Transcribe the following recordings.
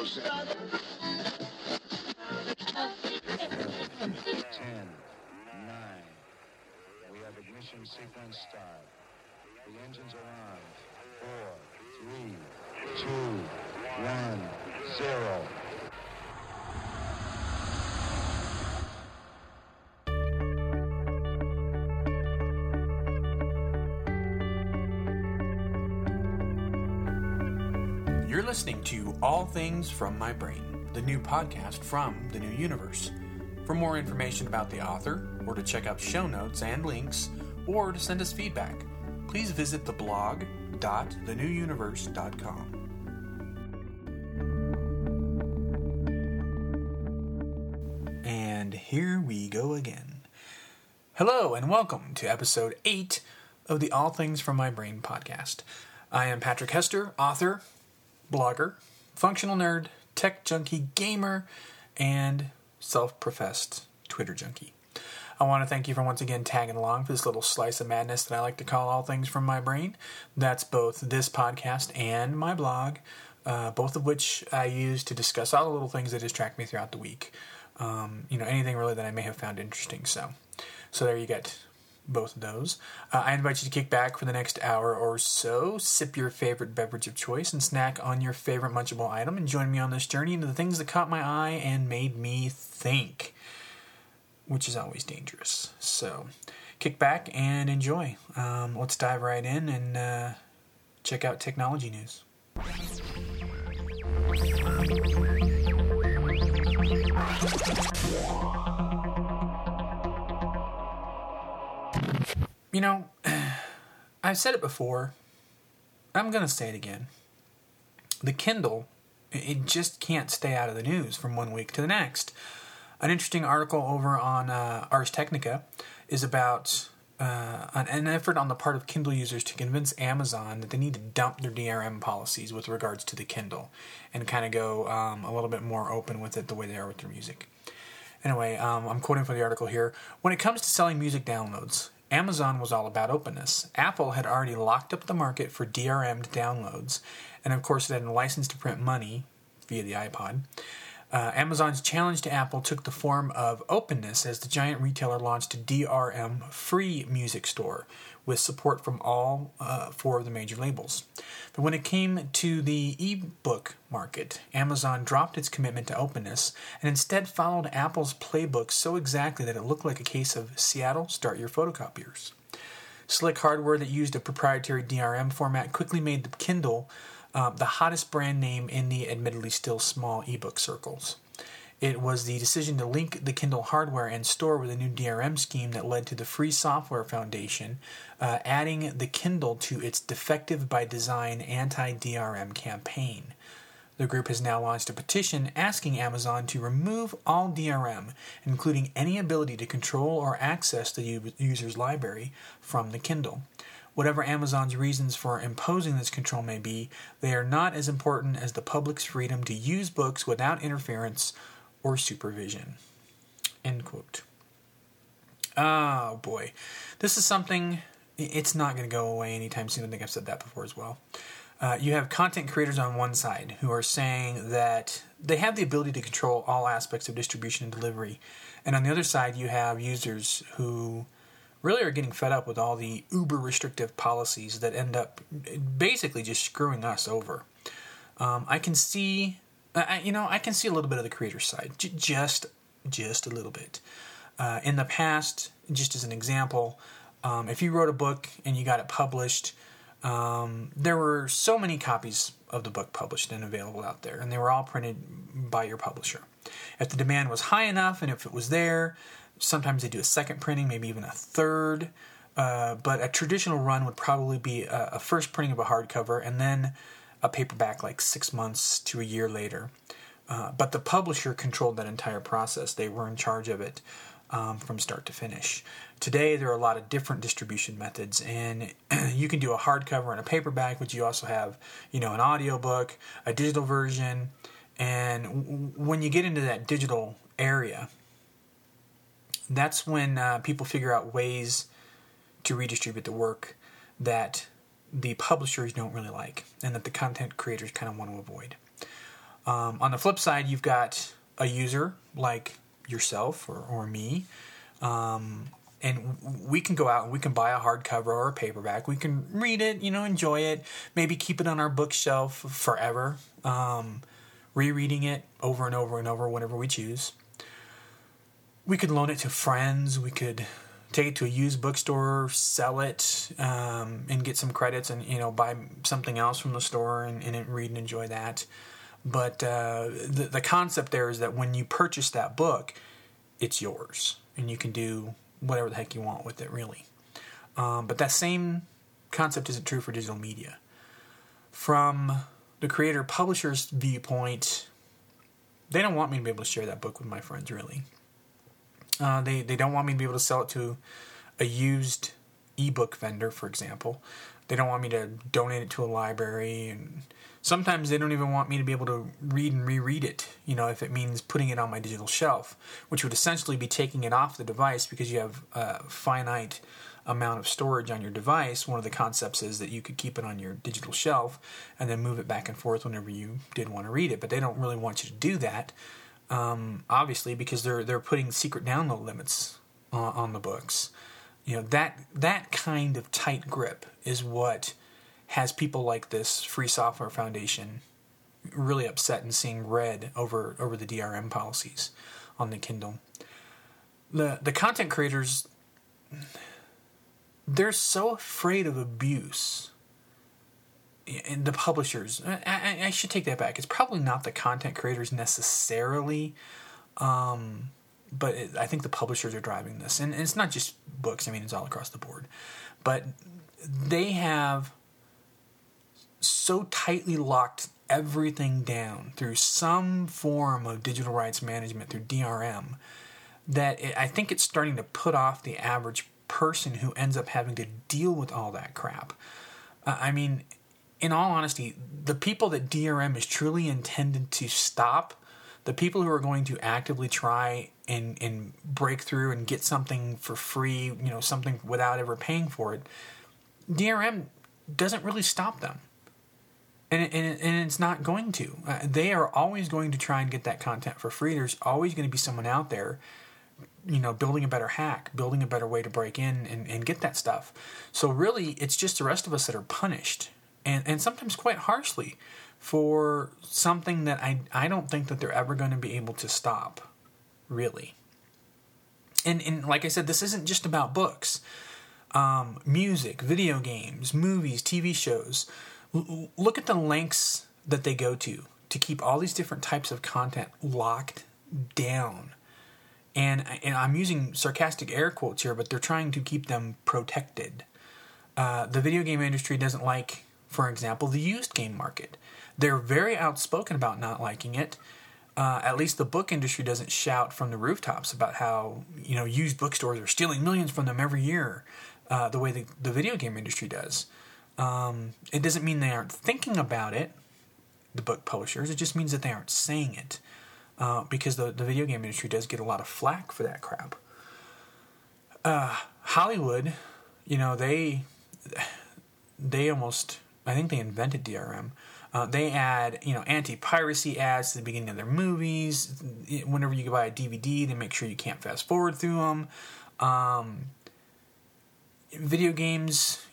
no sense. 10, 9. We have ignition sequence start. The engines are on. 4, 3, 2, 1, 0. You're listening to All Things From My Brain, the new podcast from The New Universe. For more information about the author, or to check out show notes and links, or to send us feedback, please visit the blog.thenewuniverse.com. And here we go again. Hello and welcome to episode 8 of the All Things From My Brain podcast. I am Patrick Hester, author, blogger, functional nerd, tech junkie, gamer, and self-professed Twitter junkie. I want to thank you for once again tagging along for this little slice of madness that I like to call All Things From My Brain. That's both this podcast and my blog, both of which I use to discuss all the little things that distract me throughout the week. Anything really that I may have found interesting. So there you get both of those. I invite you to kick back for the next hour or so, sip your favorite beverage of choice, and snack on your favorite munchable item, and join me on this journey into the things that caught my eye and made me think, which is always dangerous. So kick back and enjoy. Let's dive right in and check out technology news. You know, I've said it before, I'm going to say it again. The Kindle, it just can't stay out of the news from one week to the next. An interesting article over on Ars Technica is about an effort on the part of Kindle users to convince Amazon that they need to dump their DRM policies with regards to the Kindle and kind of go a little bit more open with it the way they are with their music. Anyway, I'm quoting from the article here. When it comes to selling music downloads, Amazon was all about openness. Apple had already locked up the market for DRM'd downloads, and of course it had a license to print money via the iPod. Amazon's challenge to Apple took the form of openness as the giant retailer launched a DRM-free music store with support from all four of the major labels. But when it came to the e-book market, Amazon dropped its commitment to openness and instead followed Apple's playbook so exactly that it looked like a case of Seattle, start your photocopiers. Slick hardware that used a proprietary DRM format quickly made the Kindle the hottest brand name in the admittedly still small ebook circles. It was the decision to link the Kindle hardware and store with a new DRM scheme that led to the Free Software Foundation adding the Kindle to its defective by design anti-DRM campaign. The group has now launched a petition asking Amazon to remove all DRM, including any ability to control or access the user's library from the Kindle. Whatever Amazon's reasons for imposing this control may be, they are not as important as the public's freedom to use books without interference or supervision. End quote. Oh boy. This is something, it's not going to go away anytime soon. I think I've said that before as well. You have content creators on one side who are saying that they have the ability to control all aspects of distribution and delivery. And on the other side, you have users who really are getting fed up with all the uber-restrictive policies that end up basically just screwing us over. I can see a little bit of the creator side, just a little bit. In the past, just as an example, if you wrote a book and you got it published, there were so many copies of the book published and available out there, and they were all printed by your publisher. If the demand was high enough and if it was there, sometimes they do a second printing, maybe even a third, but a traditional run would probably be a first printing of a hardcover and then a paperback like 6 months to a year later. But the publisher controlled that entire process. They were in charge of it from start to finish. Today, there are a lot of different distribution methods, and you can do a hardcover and a paperback, but you also have, an audiobook, a digital version, and when you get into that digital area, that's when people figure out ways to redistribute the work that the publishers don't really like and that the content creators kind of want to avoid. On the flip side, you've got a user like yourself or me, and we can go out and we can buy a hardcover or a paperback. We can read it, you know, enjoy it, maybe keep it on our bookshelf forever, rereading it over and over and over whenever we choose. We could loan it to friends. We could take it to a used bookstore, sell it, and get some credits and, you know, buy something else from the store and read and enjoy that. But the concept there is that when you purchase that book, it's yours and you can do whatever the heck you want with it, really. But that same concept isn't true for digital media. From the creator-publisher's viewpoint, they don't want me to be able to share that book with my friends, really. They don't want me to be able to sell it to a used ebook vendor, for example. They don't want me to donate it to a library, and sometimes they don't even want me to be able to read and reread it, you know, if it means putting it on my digital shelf, which would essentially be taking it off the device because you have a finite amount of storage on your device. One of the concepts is that you could keep it on your digital shelf and then move it back and forth whenever you did want to read it, but they don't really want you to do that, obviously, because they're putting secret download limits on the books. You know, that kind of tight grip is what has people like this Free Software Foundation really upset and seeing red over the DRM policies on the Kindle. The content creators, they're so afraid of abuse. And the publishers, I should take that back. It's probably not the content creators necessarily, but I think the publishers are driving this. And it's not just books. I mean, it's all across the board. But they have so tightly locked everything down through some form of digital rights management, through DRM, that I think it's starting to put off the average person who ends up having to deal with all that crap. I mean, in all honesty, the people that DRM is truly intended to stop, the people who are going to actively try and break through and get something for free, you know, something without ever paying for it, DRM doesn't really stop them. And it's not going to. They are always going to try and get that content for free. There's always going to be someone out there, you know, building a better hack, building a better way to break in and get that stuff. So really, it's just the rest of us that are punished, and sometimes quite harshly, for something that I don't think that they're ever going to be able to stop, really. And like I said, this isn't just about books. Music, video games, movies, TV shows. Look at the lengths that they go to keep all these different types of content locked down. And I'm using sarcastic air quotes here, but they're trying to keep them protected. The video game industry doesn't like, for example, the used game market. They're very outspoken about not liking it. At least the book industry doesn't shout from the rooftops about how, you know, used bookstores are stealing millions from them every year, the way the video game industry does. It doesn't mean they aren't thinking about it, the book publishers. It just means that they aren't saying it, because the video game industry does get a lot of flack for that crap. Hollywood, you know, they almost, I think they invented DRM. They add, you know, anti-piracy ads to the beginning of their movies. Whenever you buy a DVD, they make sure you can't fast forward through them. Video games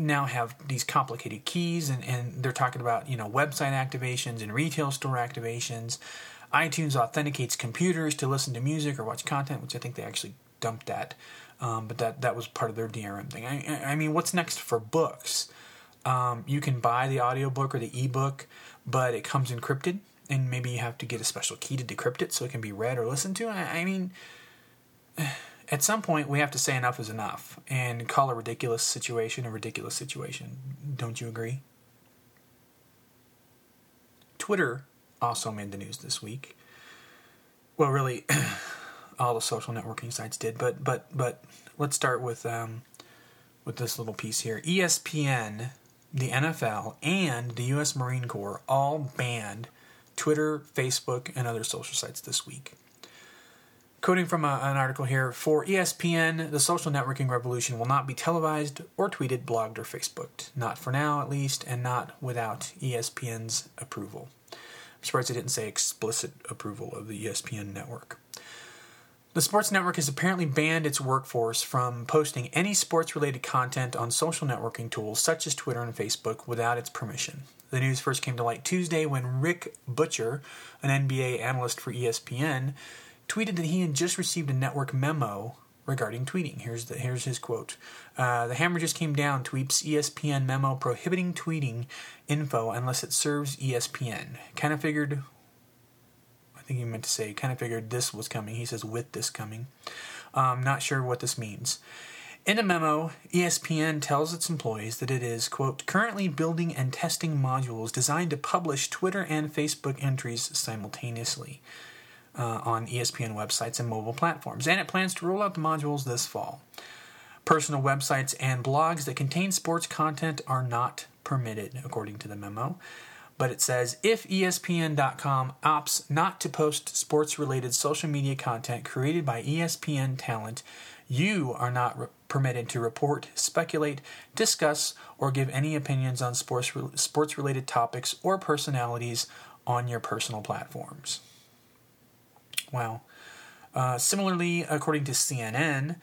now have these complicated keys, and they're talking about, you know, website activations and retail store activations. iTunes authenticates computers to listen to music or watch content, which I think they actually dumped that. But that was part of their DRM thing. I mean, what's next for books? You can buy the audiobook or the ebook, but it comes encrypted, and maybe you have to get a special key to decrypt it so it can be read or listened to. I mean, at some point, we have to say enough is enough and call a ridiculous situation. Don't you agree? Twitter also made the news this week. Well, really, all the social networking sites did. But let's start with this little piece here. ESPN, the NFL, and the U.S. Marine Corps all banned Twitter, Facebook, and other social sites this week. Quoting from an article here, for ESPN, the social networking revolution will not be televised or tweeted, blogged, or Facebooked. Not for now, at least, and not without ESPN's approval. I'm surprised it didn't say explicit approval of the ESPN network. The sports network has apparently banned its workforce from posting any sports-related content on social networking tools such as Twitter and Facebook without its permission. The news first came to light Tuesday when Rick Butcher, an NBA analyst for ESPN, tweeted that he had just received a network memo regarding tweeting. Here's his quote. The hammer just came down, tweeps. ESPN memo prohibiting tweeting info unless it serves ESPN. I think he meant to say, kind of figured this was coming. He says, with this coming. Not sure what this means. In a memo, ESPN tells its employees that it is, quote, currently building and testing modules designed to publish Twitter and Facebook entries simultaneously on ESPN websites and mobile platforms, and it plans to roll out the modules this fall. Personal websites and blogs that contain sports content are not permitted, according to the memo. But it says, if ESPN.com opts not to post sports-related social media content created by ESPN talent, you are not permitted to report, speculate, discuss, or give any opinions on sports-related topics or personalities on your personal platforms. Wow. Similarly, according to CNN,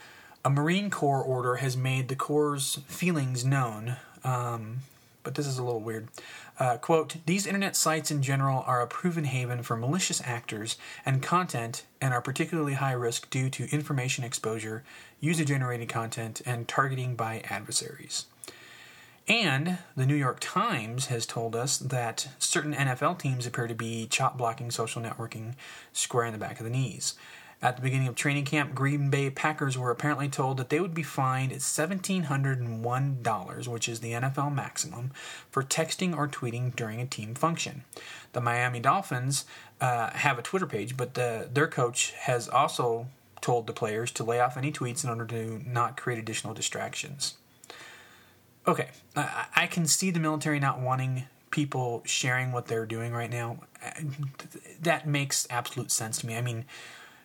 a Marine Corps order has made the Corps' feelings known, but this is a little weird. Quote, these internet sites in general are a proven haven for malicious actors and content and are particularly high risk due to information exposure, user-generated content, and targeting by adversaries. And the New York Times has told us that certain NFL teams appear to be chop-blocking social networking square in the back of the knees. At the beginning of training camp, Green Bay Packers were apparently told that they would be fined $1,701, which is the NFL maximum, for texting or tweeting during a team function. The Miami Dolphins have a Twitter page, but their coach has also told the players to lay off any tweets in order to not create additional distractions. Okay, I can see the military not wanting people sharing what they're doing right now. That makes absolute sense to me. I mean,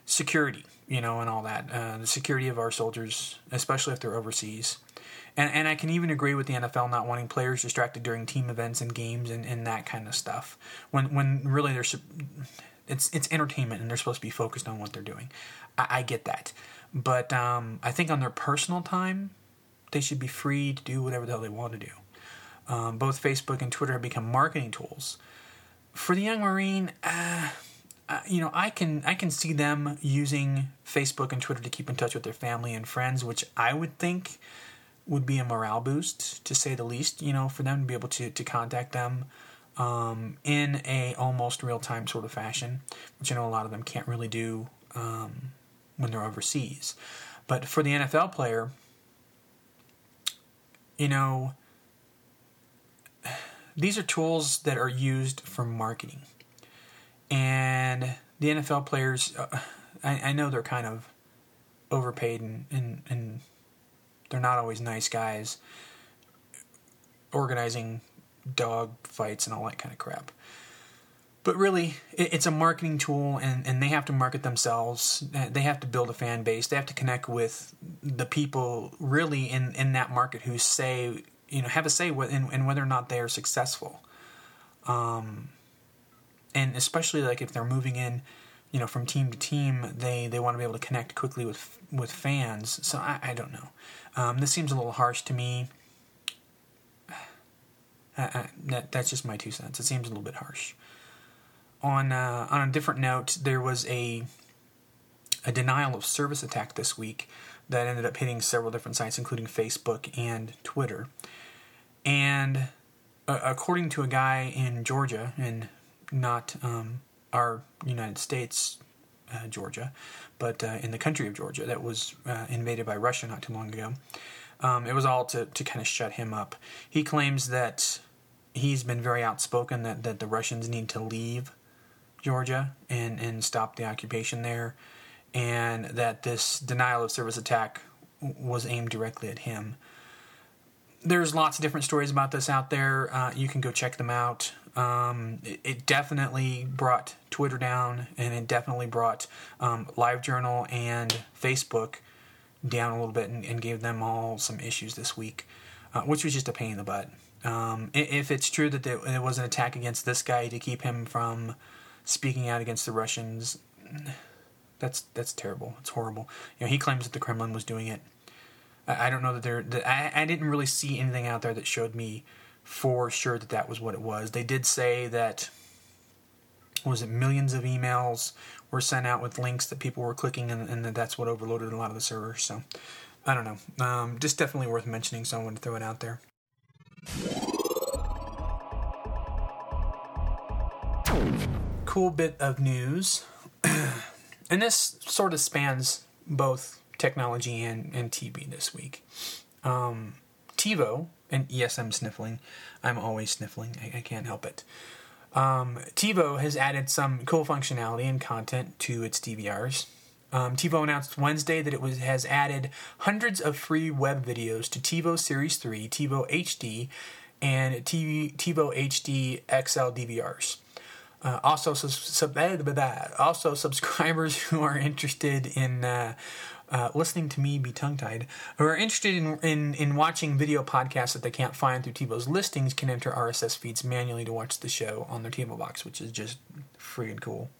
security, you know, and all that. The security of our soldiers, especially if they're overseas. And I can even agree with the NFL not wanting players distracted during team events and games and that kind of stuff. When really it's entertainment and they're supposed to be focused on what they're doing. I get that. But I think on their personal time, they should be free to do whatever the hell they want to do. Both Facebook and Twitter have become marketing tools. For the young Marine, you know, I can see them using Facebook and Twitter to keep in touch with their family and friends, which I would think would be a morale boost, to say the least, you know, for them to be able to contact them in a almost real-time sort of fashion, which I know a lot of them can't really do when they're overseas. But for the NFL player, you know, these are tools that are used for marketing. And the NFL players, I know they're kind of overpaid and they're not always nice guys organizing dog fights and all that kind of crap. But really, it's a marketing tool and they have to market themselves. They have to build a fan base. They have to connect with the people really in that market who say, you know, have a say in whether or not they are successful. And especially like if they're moving in, you know, from team to team, they want to be able to connect quickly with fans. So I don't know. This seems a little harsh to me. That's just my 2 cents. It seems a little bit harsh. On a different note, there was a denial of service attack this week that ended up hitting several different sites, including Facebook and Twitter. And according to a guy in Georgia not our United States, Georgia, but in the country of Georgia that was invaded by Russia not too long ago. It was all to kind of shut him up. He claims that he's been very outspoken that the Russians need to leave Georgia and stop the occupation there, and that this denial of service attack was aimed directly at him. There's lots of different stories about this out there. You can go check them out. It definitely brought Twitter down, and it definitely brought LiveJournal and Facebook down a little bit and gave them all some issues this week, which was just a pain in the butt. If it's true that it was an attack against this guy to keep him from speaking out against the Russians, that's terrible. It's horrible. You know, he claims that the Kremlin was doing it. I don't know that they're... I didn't really see anything out there that showed me for sure that that was what it was. They did say that... was it millions of emails were sent out with links that people were clicking, and that's what overloaded a lot of the servers. So, I don't know. Just definitely worth mentioning, so I wanted to throw it out there. Cool bit of news. And this sort of spans both technology and TV this week. TiVo, and yes, I'm sniffling. I'm always sniffling. I can't help it. TiVo has added some cool functionality and content to its DVRs. TiVo announced Wednesday that has added hundreds of free web videos to TiVo Series 3, TiVo HD, and TiVo HD XL DVRs. Also, subscribers who are interested in listening to me be tongue-tied, who are interested in watching video podcasts that they can't find through TiVo's listings, can enter RSS feeds manually to watch the show on their TiVo box, which is just friggin' cool.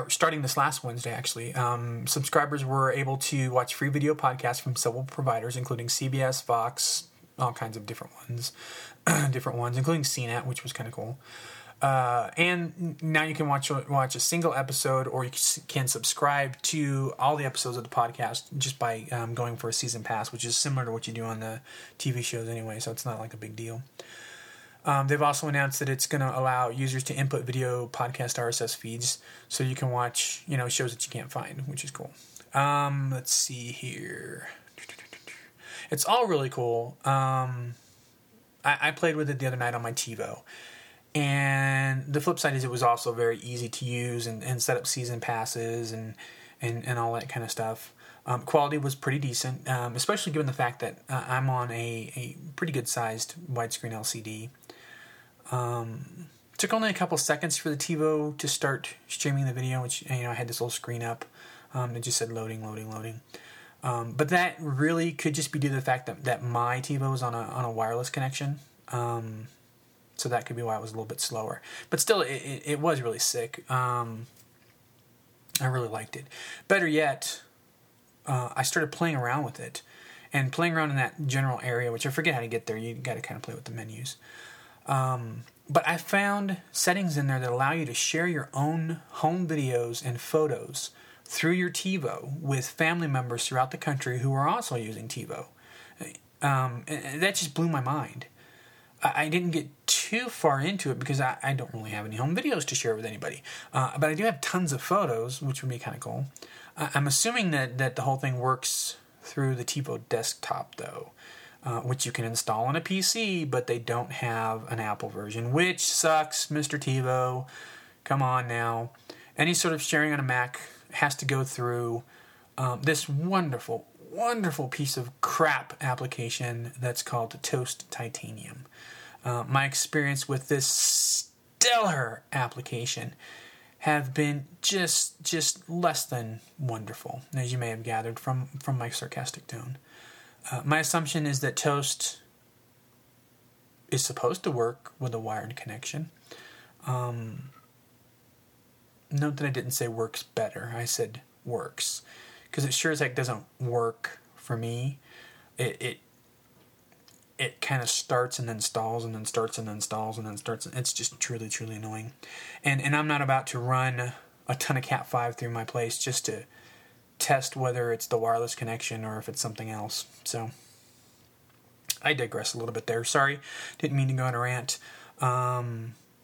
Starting this last Wednesday, actually, subscribers were able to watch free video podcasts from several providers, including CBS, Fox, all kinds of different ones, including CNET, which was kind of cool. And now you can watch a single episode, or you can subscribe to all the episodes of the podcast just by going for a season pass, which is similar to what you do on the TV shows anyway, so it's not like a big deal. They've also announced that it's going to allow users to input video podcast RSS feeds, so you can watch, shows that you can't find, which is cool. Let's see here. It's all really cool. I played with it the other night on my TiVo. And the flip side is it was also very easy to use and set up season passes and all that kind of stuff. Quality was pretty decent, especially given the fact that I'm on a pretty good-sized widescreen LCD. Took only a couple seconds for the TiVo to start streaming the video, which, I had this little screen up that just said loading. But that really could just be due to the fact that my TiVo is on a wireless connection, so that could be why it was a little bit slower. But still, it was really sick. I really liked it. Better yet, I started playing around with it, and playing around in that general area, which I forget how to get there. You got to kind of play with the menus. But I found settings in there that allow you to share your own home videos and photos through your TiVo with family members throughout the country who are also using TiVo. And that just blew my mind. I didn't get too far into it because I don't really have any home videos to share with anybody. But I do have tons of photos, which would be kind of cool. I'm assuming that the whole thing works through the TiVo desktop, though, which you can install on a PC, but they don't have an Apple version, which sucks, Mr. TiVo. Come on now. Any sort of sharing on a Mac has to go through this wonderful, wonderful piece of crap application that's called Toast Titanium. My experience with this stellar application have been just less than wonderful, as you may have gathered from my sarcastic tone. My assumption is that Toast is supposed to work with a wired connection. Note that I didn't say works better. I said works. Because it sure as heck doesn't work for me. It kind of starts and then stalls and then starts and then stalls and then starts. It's just truly, truly annoying. And I'm not about to run a ton of Cat 5 through my place just to test whether it's the wireless connection or if it's something else. So I digress a little bit there. Sorry, didn't mean to go on a rant.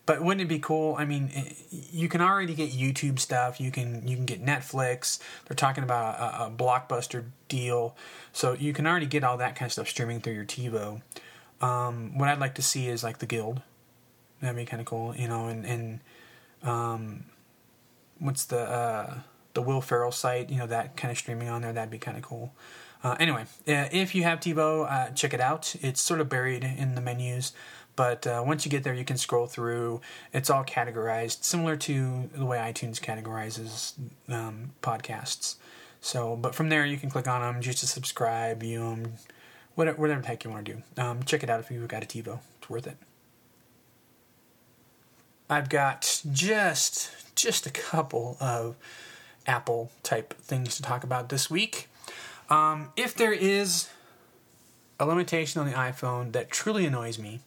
But wouldn't it be cool? I mean, you can already get YouTube stuff. You can get Netflix. They're talking about a Blockbuster deal. So you can already get all that kind of stuff streaming through your TiVo. What I'd like to see is like The Guild. That'd be kind of cool, and what's the Will Ferrell site? That kind of streaming on there. That'd be kind of cool. Anyway, if you have TiVo, check it out. It's sort of buried in the menus. But once you get there, you can scroll through. It's all categorized, similar to the way iTunes categorizes podcasts. So, but from there, you can click on them just to subscribe, view them, whatever the heck you want to do. Check it out if you've got a TiVo. It's worth it. I've got just a couple of Apple-type things to talk about this week. If there is a limitation on the iPhone that truly annoys me,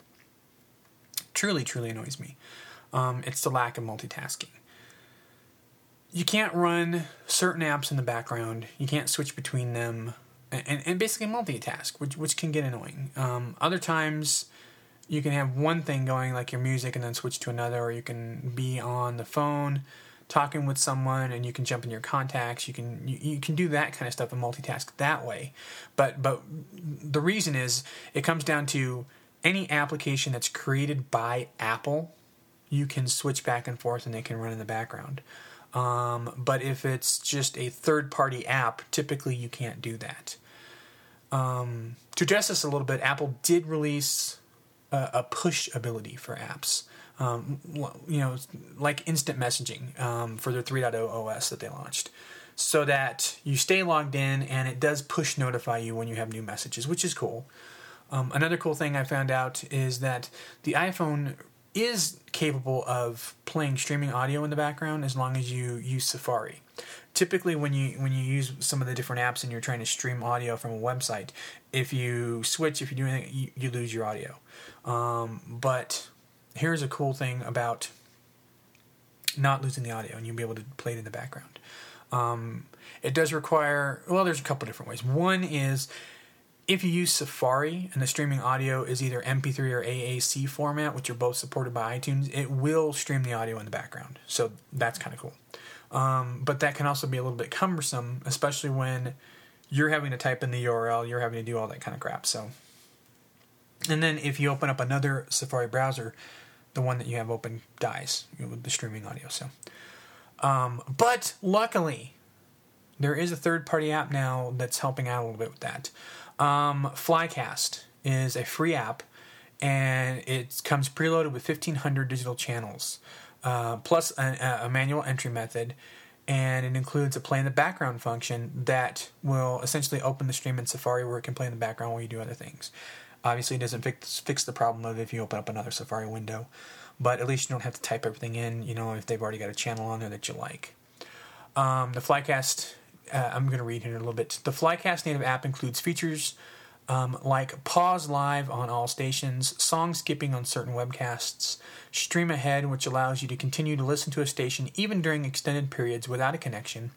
truly annoys me, it's the lack of multitasking. You can't run certain apps in the background. You can't switch between them and basically multitask, which can get annoying. Other times, you can have one thing going, like your music, and then switch to another, or you can be on the phone talking with someone and you can jump in your contacts. You can do that kind of stuff and multitask that way. But the reason is it comes down to any application that's created by Apple, you can switch back and forth and they can run in the background. But if it's just a third-party app, typically you can't do that. To address this a little bit, Apple did release a push ability for apps, like instant messaging for their 3.0 OS that they launched, so that you stay logged in and it does push notify you when you have new messages, which is cool. Another cool thing I found out is that the iPhone is capable of playing streaming audio in the background as long as you use Safari. Typically, when you use some of the different apps and you're trying to stream audio from a website, if you do anything, you lose your audio. But here's a cool thing about not losing the audio, and you'll be able to play it in the background. It does require, there's a couple different ways. One is, if you use Safari and the streaming audio is either MP3 or AAC format, which are both supported by iTunes, it will stream the audio in the background. So that's kind of cool. But that can also be a little bit cumbersome, especially when you're having to type in the URL, you're having to do all that kind of crap. So, and then if you open up another Safari browser, the one that you have open dies with the streaming audio. So, but luckily, there is a third-party app now that's helping out a little bit with that. Flycast is a free app, and it comes preloaded with 1,500 digital channels, plus a manual entry method, and it includes a play in the background function that will essentially open the stream in Safari where it can play in the background while you do other things. Obviously, it doesn't fix the problem of if you open up another Safari window, but at least you don't have to type everything in, if they've already got a channel on there that you like. The Flycast... I'm going to read here in a little bit. The Flycast native app includes features like pause live on all stations, song skipping on certain webcasts, stream ahead, which allows you to continue to listen to a station even during extended periods without a connection,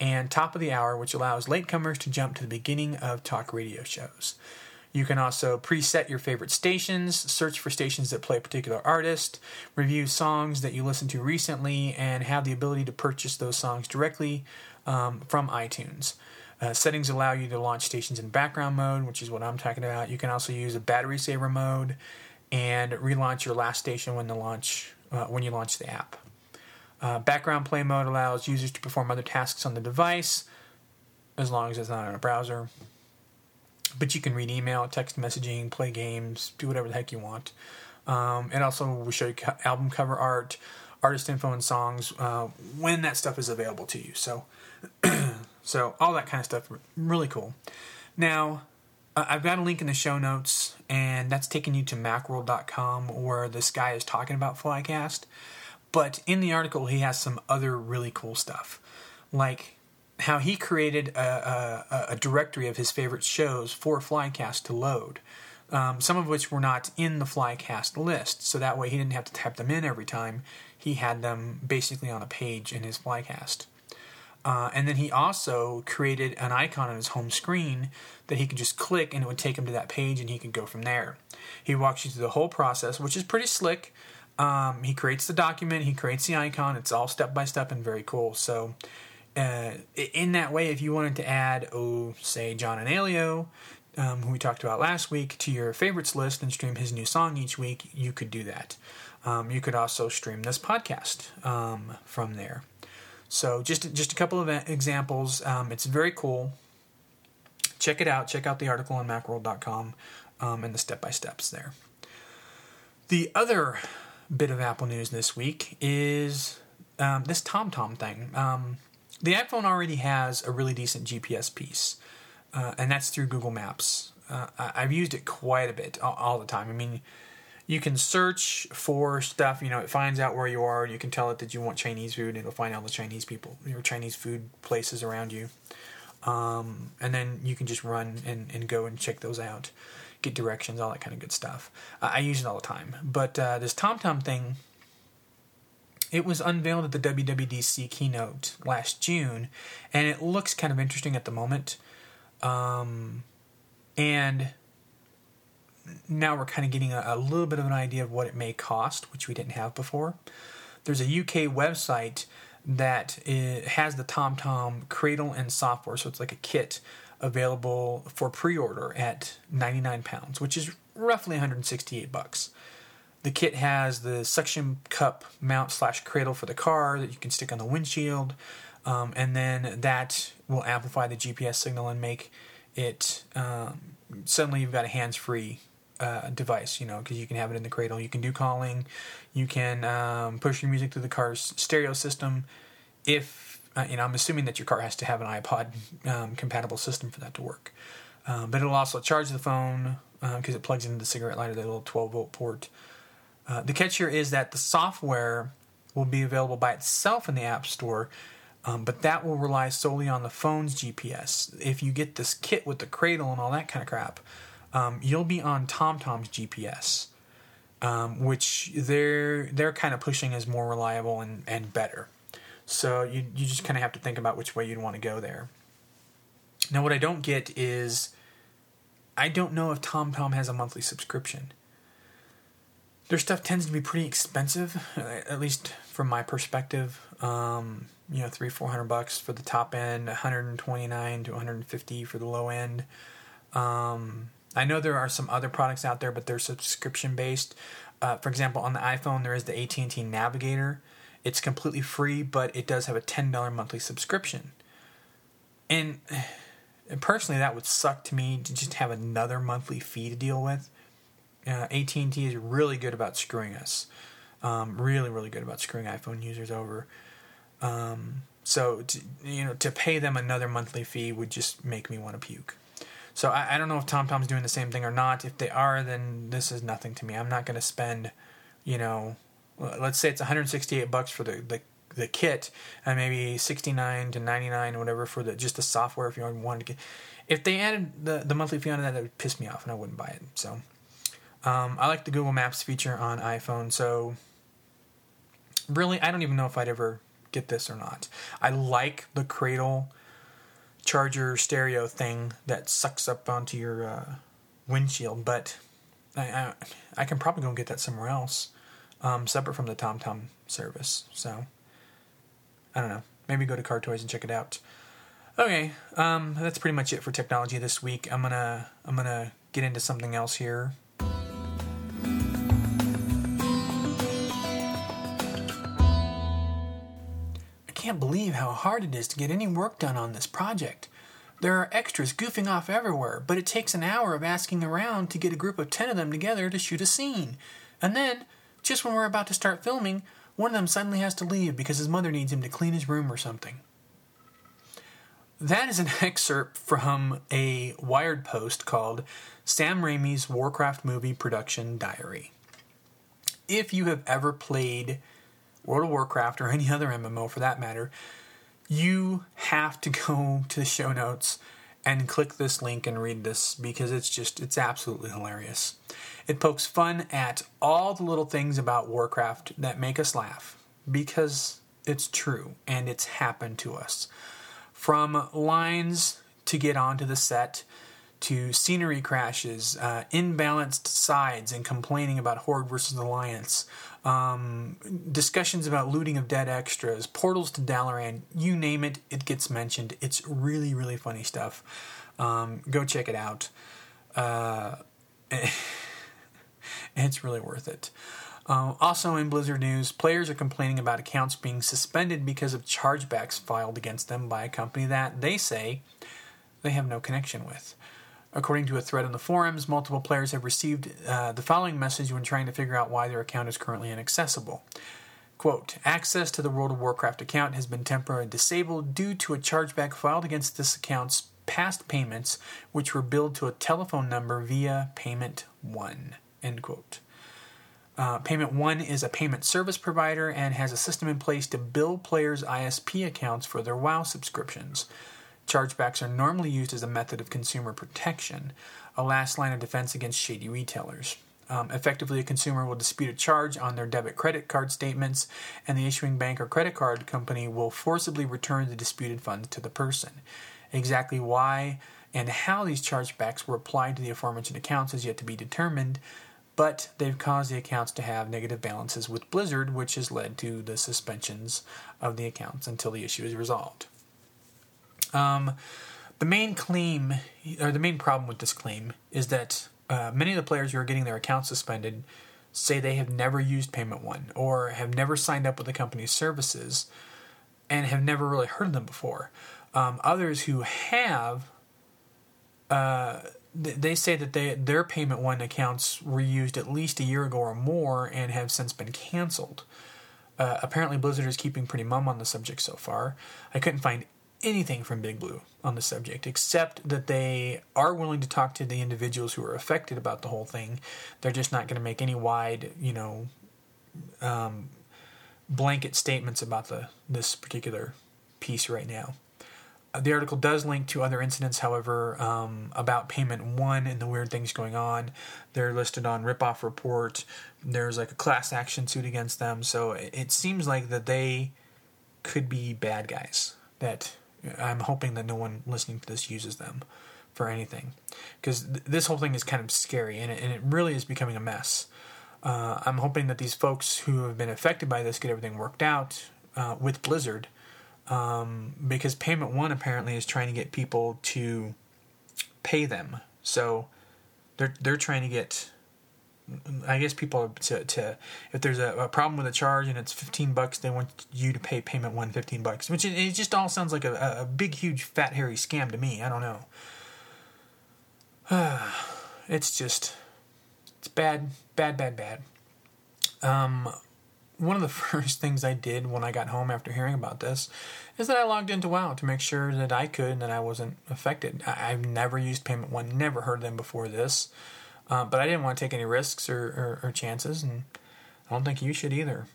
and top of the hour, which allows latecomers to jump to the beginning of talk radio shows. You can also preset your favorite stations, search for stations that play a particular artist, review songs that you listened to recently, and have the ability to purchase those songs directly from iTunes. Settings allow you to launch stations in background mode, which is what I'm talking about. You can also use a battery saver mode and relaunch your last station when you launch the app. Background play mode allows users to perform other tasks on the device, as long as it's not in a browser. But you can read email, text messaging, play games, do whatever the heck you want. It also will show you album cover art, artist info, and songs when that stuff is available to you. So all that kind of stuff, really cool. Now, I've got a link in the show notes, and that's taking you to macworld.com where this guy is talking about Flycast. But in the article, he has some other really cool stuff, like how he created a directory of his favorite shows for Flycast to load, some of which were not in the Flycast list, so that way he didn't have to type them in every time. He had them basically on a page in his Flycast. And then he also created an icon on his home screen that he could just click and it would take him to that page and he could go from there. He walks you through the whole process, which is pretty slick. He creates the document, he creates the icon, it's all step by step and very cool. So in that way, if you wanted to add, say, John and Alio, who we talked about last week, to your favorites list and stream his new song each week, you could do that. You could also stream this podcast from there. So just a couple of examples. It's very cool. Check it out. Check out the article on macworld.com and the step-by-steps there. The other bit of Apple news this week is this TomTom thing. The iPhone already has a really decent GPS piece, and that's through Google Maps. I've used it quite a bit all the time. I mean, you can search for stuff. You know, it finds out where you are. You can tell it that you want Chinese food, and it'll find all the Chinese people or Chinese food places around you. And then you can just run and go and check those out, get directions, all that kind of good stuff. I use it all the time. But this TomTom thing, it was unveiled at the WWDC keynote last June, and it looks kind of interesting at the moment. And now we're kind of getting a little bit of an idea of what it may cost, which we didn't have before. There's a UK website that has the TomTom cradle and software, so it's like a kit available for pre-order at £99, which is roughly $168. The kit has the suction cup mount / cradle for the car that you can stick on the windshield, and then that will amplify the GPS signal and make it suddenly you've got a hands-free device, you know, because you can have it in the cradle. You can do calling. You can push your music through the car's stereo system. If you know, I'm assuming that your car has to have an iPod compatible system for that to work. But it'll also charge the phone because it plugs into the cigarette lighter, that little 12-volt port. The catch here is that the software will be available by itself in the App Store, but that will rely solely on the phone's GPS. If you get this kit with the cradle and all that kind of crap, you'll be on TomTom's GPS, which they're kind of pushing as more reliable and better. So you just kind of have to think about which way you'd want to go there. Now, what I don't get is I don't know if TomTom has a monthly subscription. Their stuff tends to be pretty expensive, at least from my perspective. You know, $300-$400 for the top end, $129 to $150 for the low end. I know there are some other products out there, but they're subscription based. For example, on the iPhone, there is the AT&T Navigator. It's completely free, but it does have a $10 monthly subscription. And personally, that would suck to me to just have another monthly fee to deal with. AT&T is really good about screwing us. Really, really good about screwing iPhone users over. So, to pay them another monthly fee would just make me want to puke. So I don't know if TomTom's doing the same thing or not. If they are, then this is nothing to me. I'm not going to spend, let's say it's $168 for the kit, and maybe $69 to $99 or whatever for just the software. If you wanted to get, if they added the monthly fee onto that would piss me off, and I wouldn't buy it. So. I like the Google Maps feature on iPhone, so really, I don't even know if I'd ever get this or not. I like the cradle charger stereo thing that sucks up onto your windshield, but I can probably go and get that somewhere else, separate from the TomTom service. So, I don't know. Maybe go to Car Toys and check it out. Okay, that's pretty much it for technology this week. I'm gonna get into something else here. I can't believe how hard it is to get any work done on this project. There are extras goofing off everywhere, but it takes an hour of asking around to get a group of 10 of them together to shoot a scene. And then, just when we're about to start filming, one of them suddenly has to leave because his mother needs him to clean his room or something. That is an excerpt from a Wired post called Sam Raimi's Warcraft Movie Production Diary. If you have ever played World of Warcraft, or any other MMO for that matter, you have to go to the show notes and click this link and read this, because it's absolutely hilarious. It pokes fun at all the little things about Warcraft that make us laugh, because it's true, and it's happened to us. From lines to get onto the set, to scenery crashes, imbalanced sides and complaining about Horde versus Alliance, discussions about looting of dead extras, portals to Dalaran, you name it, it gets mentioned. It's really, really funny stuff. Go check it out. It's really worth it. Also in Blizzard news, players are complaining about accounts being suspended because of chargebacks filed against them by a company that they say they have no connection with. According to a thread on the forums, multiple players have received the following message when trying to figure out why their account is currently inaccessible. Quote, access to the World of Warcraft account has been temporarily disabled due to a chargeback filed against this account's past payments, which were billed to a telephone number via Payment One, end quote. Payment One is a payment service provider and has a system in place to bill players' ISP accounts for their WoW subscriptions. Chargebacks are normally used as a method of consumer protection, a last line of defense against shady retailers. Effectively, a consumer will dispute a charge on their debit credit card statements, and the issuing bank or credit card company will forcibly return the disputed funds to the person. Exactly why and how these chargebacks were applied to the aforementioned accounts is yet to be determined, but they've caused the accounts to have negative balances with Blizzard, which has led to the suspensions of the accounts until the issue is resolved. The main claim, or the main problem with this claim, is that many of the players who are getting their accounts suspended say they have never used Payment One or have never signed up with the company's services and have never really heard of them before. Others who have... They say that their Payment One accounts were used at least a year ago or more and have since been canceled. Apparently Blizzard is keeping pretty mum on the subject so far. I couldn't find anything from Big Blue on the subject, except that they are willing to talk to the individuals who are affected about the whole thing. They're just not going to make any wide, blanket statements about this particular piece right now. The article does link to other incidents, however, about Payment One and the weird things going on. They're listed on Ripoff Report. There's a class action suit against them. So it seems like that they could be bad guys. That I'm hoping that no one listening to this uses them for anything. Because this whole thing is kind of scary, and it really is becoming a mess. I'm hoping that these folks who have been affected by this get everything worked out with Blizzard. Because Payment One apparently is trying to get people to pay them. So they're trying to get, I guess, people to if there's a problem with a charge and it's $15, they want you to pay Payment One $15, which it just all sounds like a big, huge, fat, hairy scam to me. I don't know. It's bad. One of the first things I did when I got home after hearing about this is that I logged into WoW to make sure that I could and that I wasn't affected. I've never used Payment One, never heard of them before this, but I didn't want to take any risks or chances, and I don't think you should either.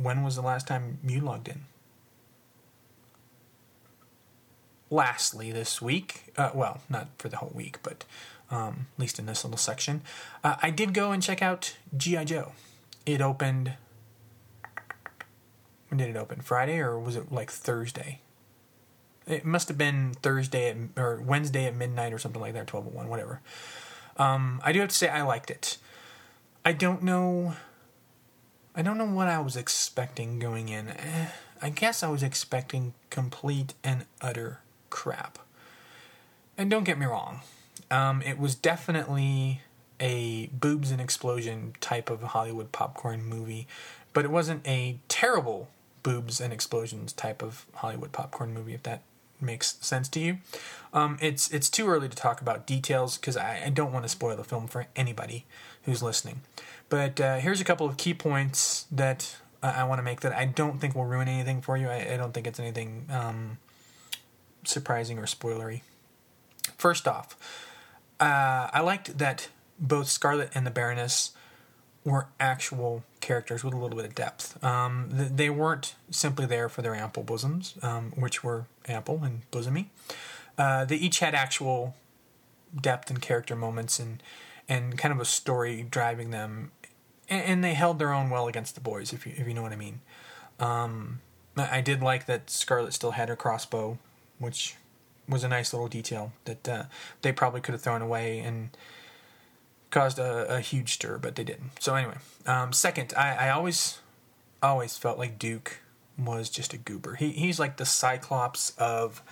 When was the last time you logged in? Lastly, this week, well, not for the whole week, but at least in this little section, I did go and check out G.I. Joe. It opened, when did it open? Friday, or was it like Thursday? It must have been or Wednesday at midnight or something like that, 12:01, whatever. I do have to say I liked it. I don't know what I was expecting going in. I guess I was expecting complete and utter crap. And don't get me wrong, it was definitely a boobs and explosion type of Hollywood popcorn movie, but it wasn't a terrible boobs and explosions type of Hollywood popcorn movie, if that makes sense to you. It's too early to talk about details because I don't want to spoil the film for anybody who's listening. But here's a couple of key points that I want to make that I don't think will ruin anything for you. I don't think it's anything surprising or spoilery. First off, I liked that both Scarlet and the Baroness were actual characters with a little bit of depth. They weren't simply there for their ample bosoms, which were ample and bosomy. They each had actual depth and character moments and kind of a story driving them. And they held their own well against the boys, if you know what I mean. I did like that Scarlet still had her crossbow, which was a nice little detail that they probably could have thrown away and caused a huge stir, but they didn't. So anyway, second, I always felt like Duke was just a goober. He's like the Cyclops of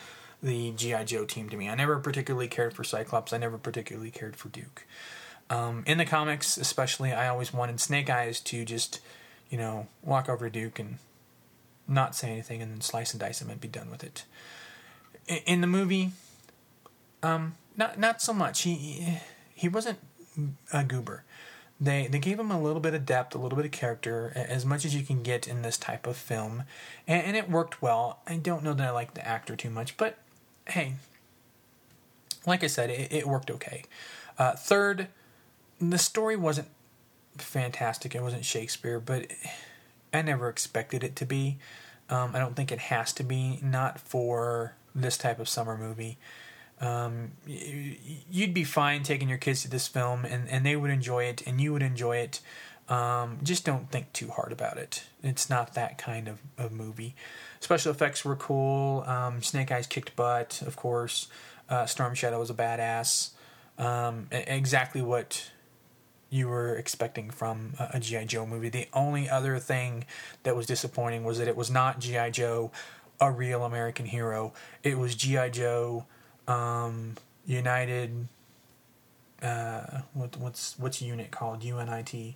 the G.I. Joe team to me. I never particularly cared for Cyclops. I never particularly cared for Duke. In the comics especially, I always wanted Snake Eyes to just, walk over to Duke and not say anything and then slice and dice him and be done with it. In the movie, not so much. He wasn't a goober. They gave him a little bit of depth, a little bit of character, as much as you can get in this type of film, and it worked well. I don't know that I liked the actor too much, but hey, like I said, it worked okay. Third, the story wasn't fantastic. It wasn't Shakespeare, but I never expected it to be. I don't think it has to be, not for this type of summer movie. You'd be fine taking your kids to this film, and they would enjoy it, and you would enjoy it. Just don't think too hard about it. It's not that kind of movie. Special effects were cool. Snake Eyes kicked butt, of course. Storm Shadow was a badass. Exactly what you were expecting from a G.I. Joe movie. The only other thing that was disappointing was that it was not G.I. Joe, a real American hero. It was G.I. Joe, United, what's unit called? UNIT.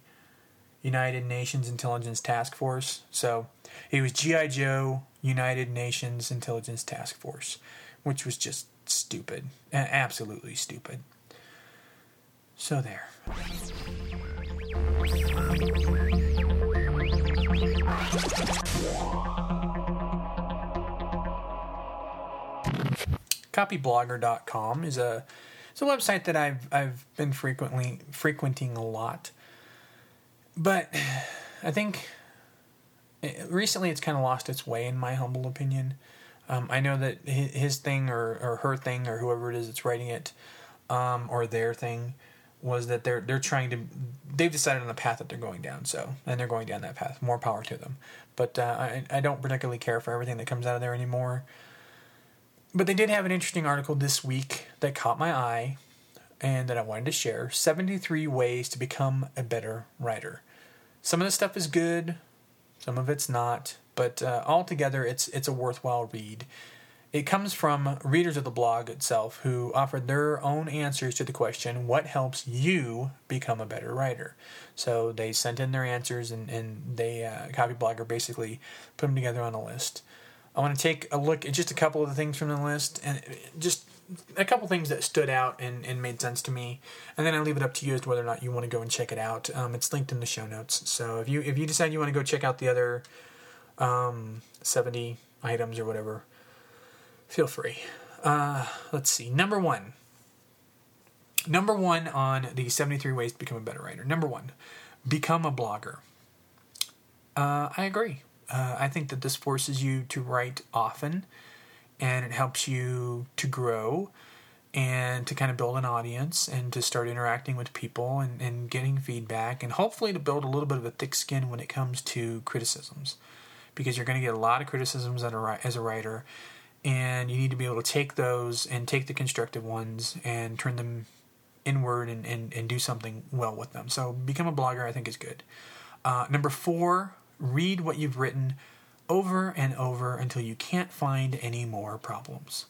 United Nations Intelligence Task Force. So it was G.I. Joe, United Nations Intelligence Task Force, which was just stupid. Absolutely stupid. So there. Copyblogger.com is a website that I've been frequenting a lot. But I think recently it's kind of lost its way, in my humble opinion. I know that his thing or her thing or whoever it is that's writing it, or their thing, was that they're trying to... They've decided on the path that they're going down, and they're going down that path. More power to them. But I don't particularly care for everything that comes out of there anymore. But they did have an interesting article this week that caught my eye and that I wanted to share. 73 ways to become a better writer. Some of the stuff is good, some of it's not, but altogether it's a worthwhile read. It comes from readers of the blog itself, who offered their own answers to the question, what helps you become a better writer? So they sent in their answers, and they Copyblogger basically put them together on a list. I want to take a look at just a couple of the things from the list, and just a couple things that stood out and made sense to me, and then I leave it up to you as to whether or not you want to go and check it out. It's linked in the show notes, so if you decide you want to go check out the other 70 items or whatever, feel free. Let's see. Number one on the 73 ways to become a better writer. Number one, become a blogger. I agree. I think that this forces you to write often, and it helps you to grow and to kind of build an audience and to start interacting with people and getting feedback, and hopefully to build a little bit of a thick skin when it comes to criticisms, because you're going to get a lot of criticisms as a writer, and you need to be able to take those and take the constructive ones and turn them inward and do something well with them. So become a blogger, I think, is good. Number four, read what you've written over and over until you can't find any more problems.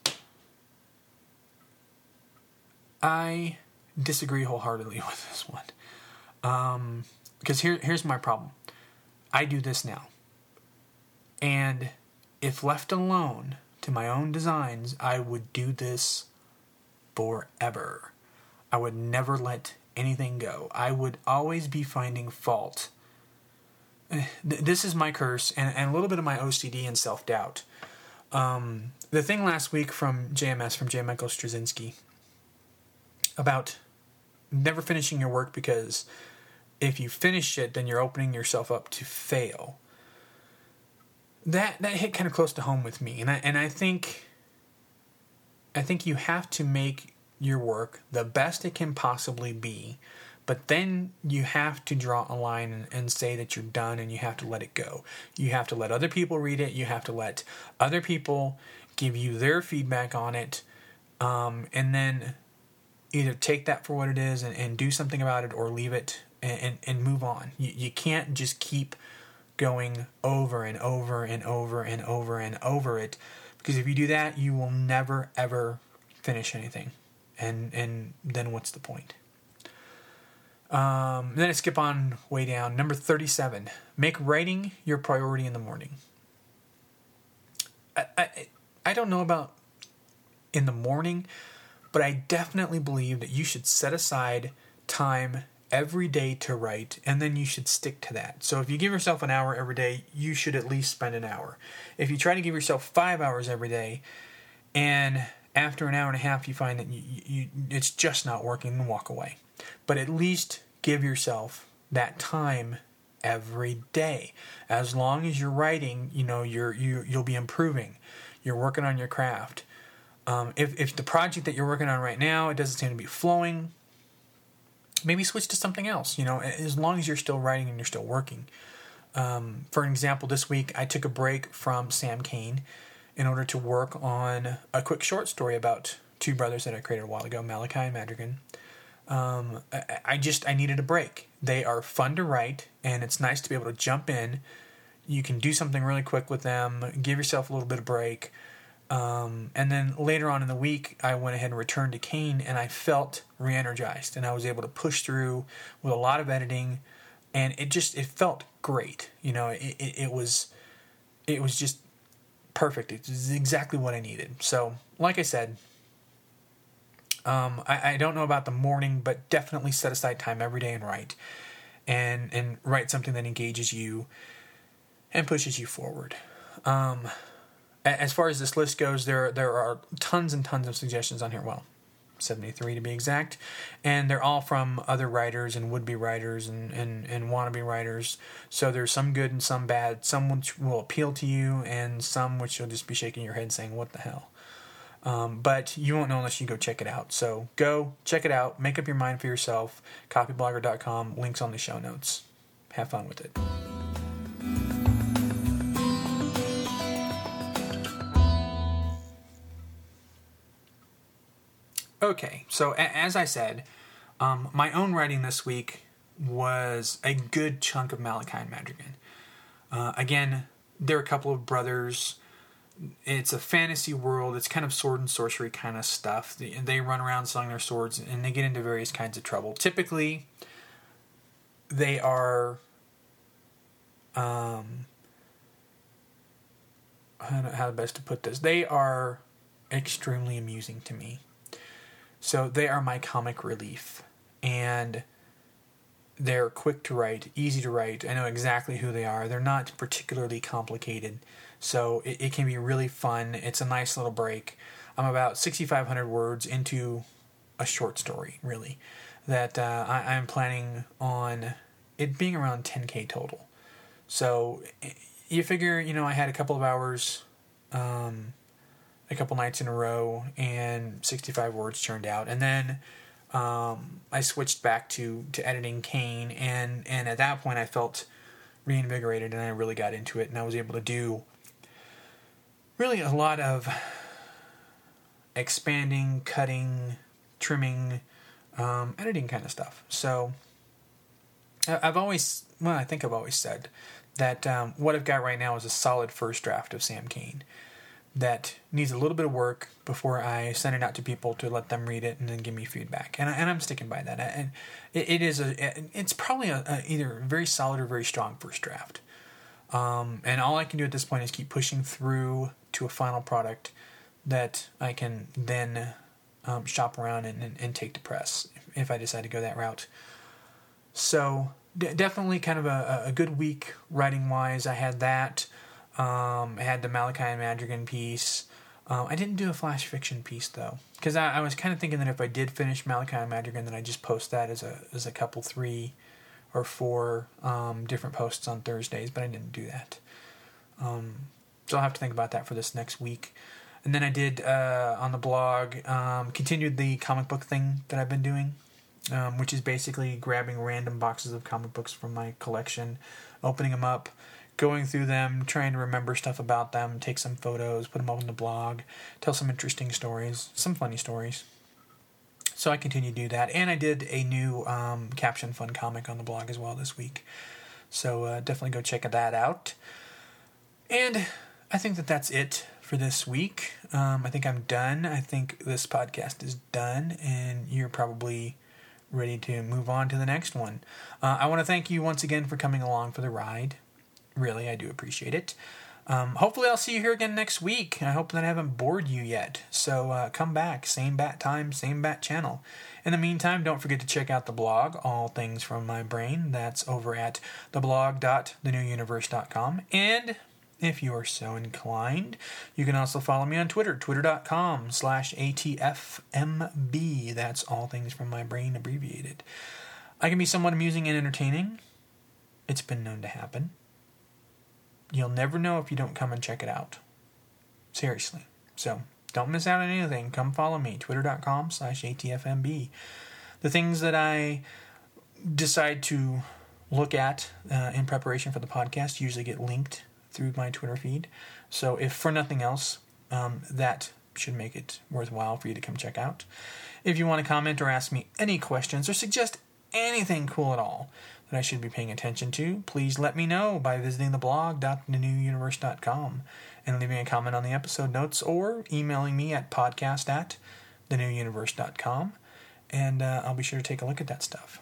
I disagree wholeheartedly with this one. Because here's my problem. I do this now. And if left alone to my own designs, I would do this forever. I would never let anything go. I would always be finding fault. This is my curse and a little bit of my OCD and self-doubt. The thing last week from JMS, from J. Michael Straczynski, about never finishing your work because if you finish it, then you're opening yourself up to fail. That hit kind of close to home with me, and I think you have to make your work the best it can possibly be. But then you have to draw a line and say that you're done, and you have to let it go. You have to let other people read it. You have to let other people give you their feedback on it, and then either take that for what it is and do something about it, or leave it and move on. You can't just keep going over and over and over and over and over it, because if you do that, you will never, ever finish anything. And then what's the point? Then I skip on way down. Number 37, make writing your priority in the morning. I don't know about in the morning, but I definitely believe that you should set aside time every day to write, and then you should stick to that. So if you give yourself an hour every day, you should at least spend an hour. If you try to give yourself 5 hours every day and after an hour and a half, you find that it's just not working, and walk away. But at least give yourself that time every day. As long as you're writing, you'll be improving. You're working on your craft. If the project that you're working on right now, it doesn't seem to be flowing, maybe switch to something else, as long as you're still writing and you're still working. For an example, this week I took a break from Sam Cain in order to work on a quick short story about two brothers that I created a while ago, Malachi and Madrigan. I needed a break. They are fun to write, and it's nice to be able to jump in. You can do something really quick with them, give yourself a little bit of break. And then later on in the week, I went ahead and returned to Cain, and I felt re-energized, and I was able to push through with a lot of editing, and it felt great. It was just perfect. It was exactly what I needed. So, like I said, I don't know about the morning, but definitely set aside time every day and write, and write something that engages you and pushes you forward. As far as this list goes, there are tons and tons of suggestions on here. Well, 73 to be exact. And they're all from other writers and would-be writers and wannabe writers. So there's some good and some bad. Some which will appeal to you and some which you'll just be shaking your head saying, what the hell? But you won't know unless you go check it out. So go check it out. Make up your mind for yourself. Copyblogger.com. Links on the show notes. Have fun with it. Okay, so as I said, my own writing this week was a good chunk of Malachi and Madrigan. Again, they're a couple of brothers. It's a fantasy world. It's kind of sword and sorcery kind of stuff. They run around slinging their swords, and they get into various kinds of trouble. Typically, they are... I don't know how best to put this. They are extremely amusing to me. So they are my comic relief, and they're quick to write, easy to write. I know exactly who they are. They're not particularly complicated, so it can be really fun. It's a nice little break. I'm about 6,500 words into a short story, really, that I'm planning on it being around 10K total. So you figure, I had a couple of hours... a couple nights in a row, and 65 words turned out. And then I switched back to editing Cain, and at that point I felt reinvigorated, and I really got into it, and I was able to do really a lot of expanding, cutting, trimming, editing kind of stuff. So I think I've always said that what I've got right now is a solid first draft of Sam Cain that needs a little bit of work before I send it out to people to let them read it and then give me feedback. And I'm sticking by that. And it's probably either very solid or very strong first draft. And all I can do at this point is keep pushing through to a final product that I can then shop around and take to press if I decide to go that route. So definitely kind of a good week writing-wise. I had that. I had the Malachi and Madrigan piece. I didn't do a flash fiction piece, though, because I was kind of thinking that if I did finish Malachi and Madrigan, then I'd just post that as a couple, 3 or 4 different posts on Thursdays, but I didn't do that. So I'll have to think about that for this next week. And then I did, on the blog, continued the comic book thing that I've been doing, which is basically grabbing random boxes of comic books from my collection, opening them up, going through them, trying to remember stuff about them, take some photos, put them up on the blog, tell some interesting stories, some funny stories. So I continue to do that. And I did a new caption fun comic on the blog as well this week. So definitely go check that out. And I think that's it for this week. I think I'm done. I think this podcast is done, and you're probably ready to move on to the next one. I want to thank you once again for coming along for the ride. Really, I do appreciate it. Hopefully I'll see you here again next week. I hope that I haven't bored you yet. So come back. Same bat time, same bat channel. In the meantime, don't forget to check out the blog, All Things From My Brain. That's over at theblog.thenewuniverse.com. And if you are so inclined. You can also follow me on Twitter, twitter.com/ATFMB. That's all things from my brain abbreviated. I can be somewhat amusing and entertaining. It's been known to happen. You'll never know if you don't come and check it out. Seriously. So don't miss out on anything. Come follow me, twitter.com/ATFMB. The things that I decide to look at in preparation for the podcast usually get linked through my Twitter feed. So if for nothing else, that should make it worthwhile for you to come check out. If you want to comment or ask me any questions or suggest anything cool at all that I should be paying attention to, please let me know by visiting the blog, thenewuniverse.com, and leaving a comment on the episode notes or emailing me at podcast@thenewuniverse.com, and I'll be sure to take a look at that stuff.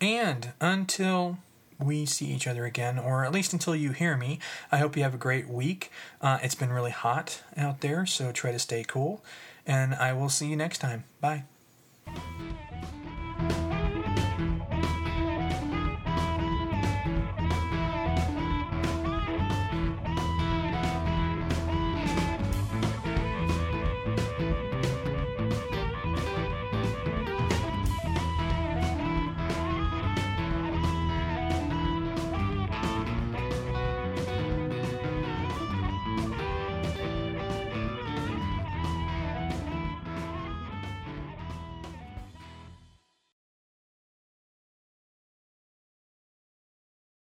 And until we see each other again, or at least until you hear me, I hope you have a great week. It's been really hot out there, so try to stay cool, and I will see you next time. Bye.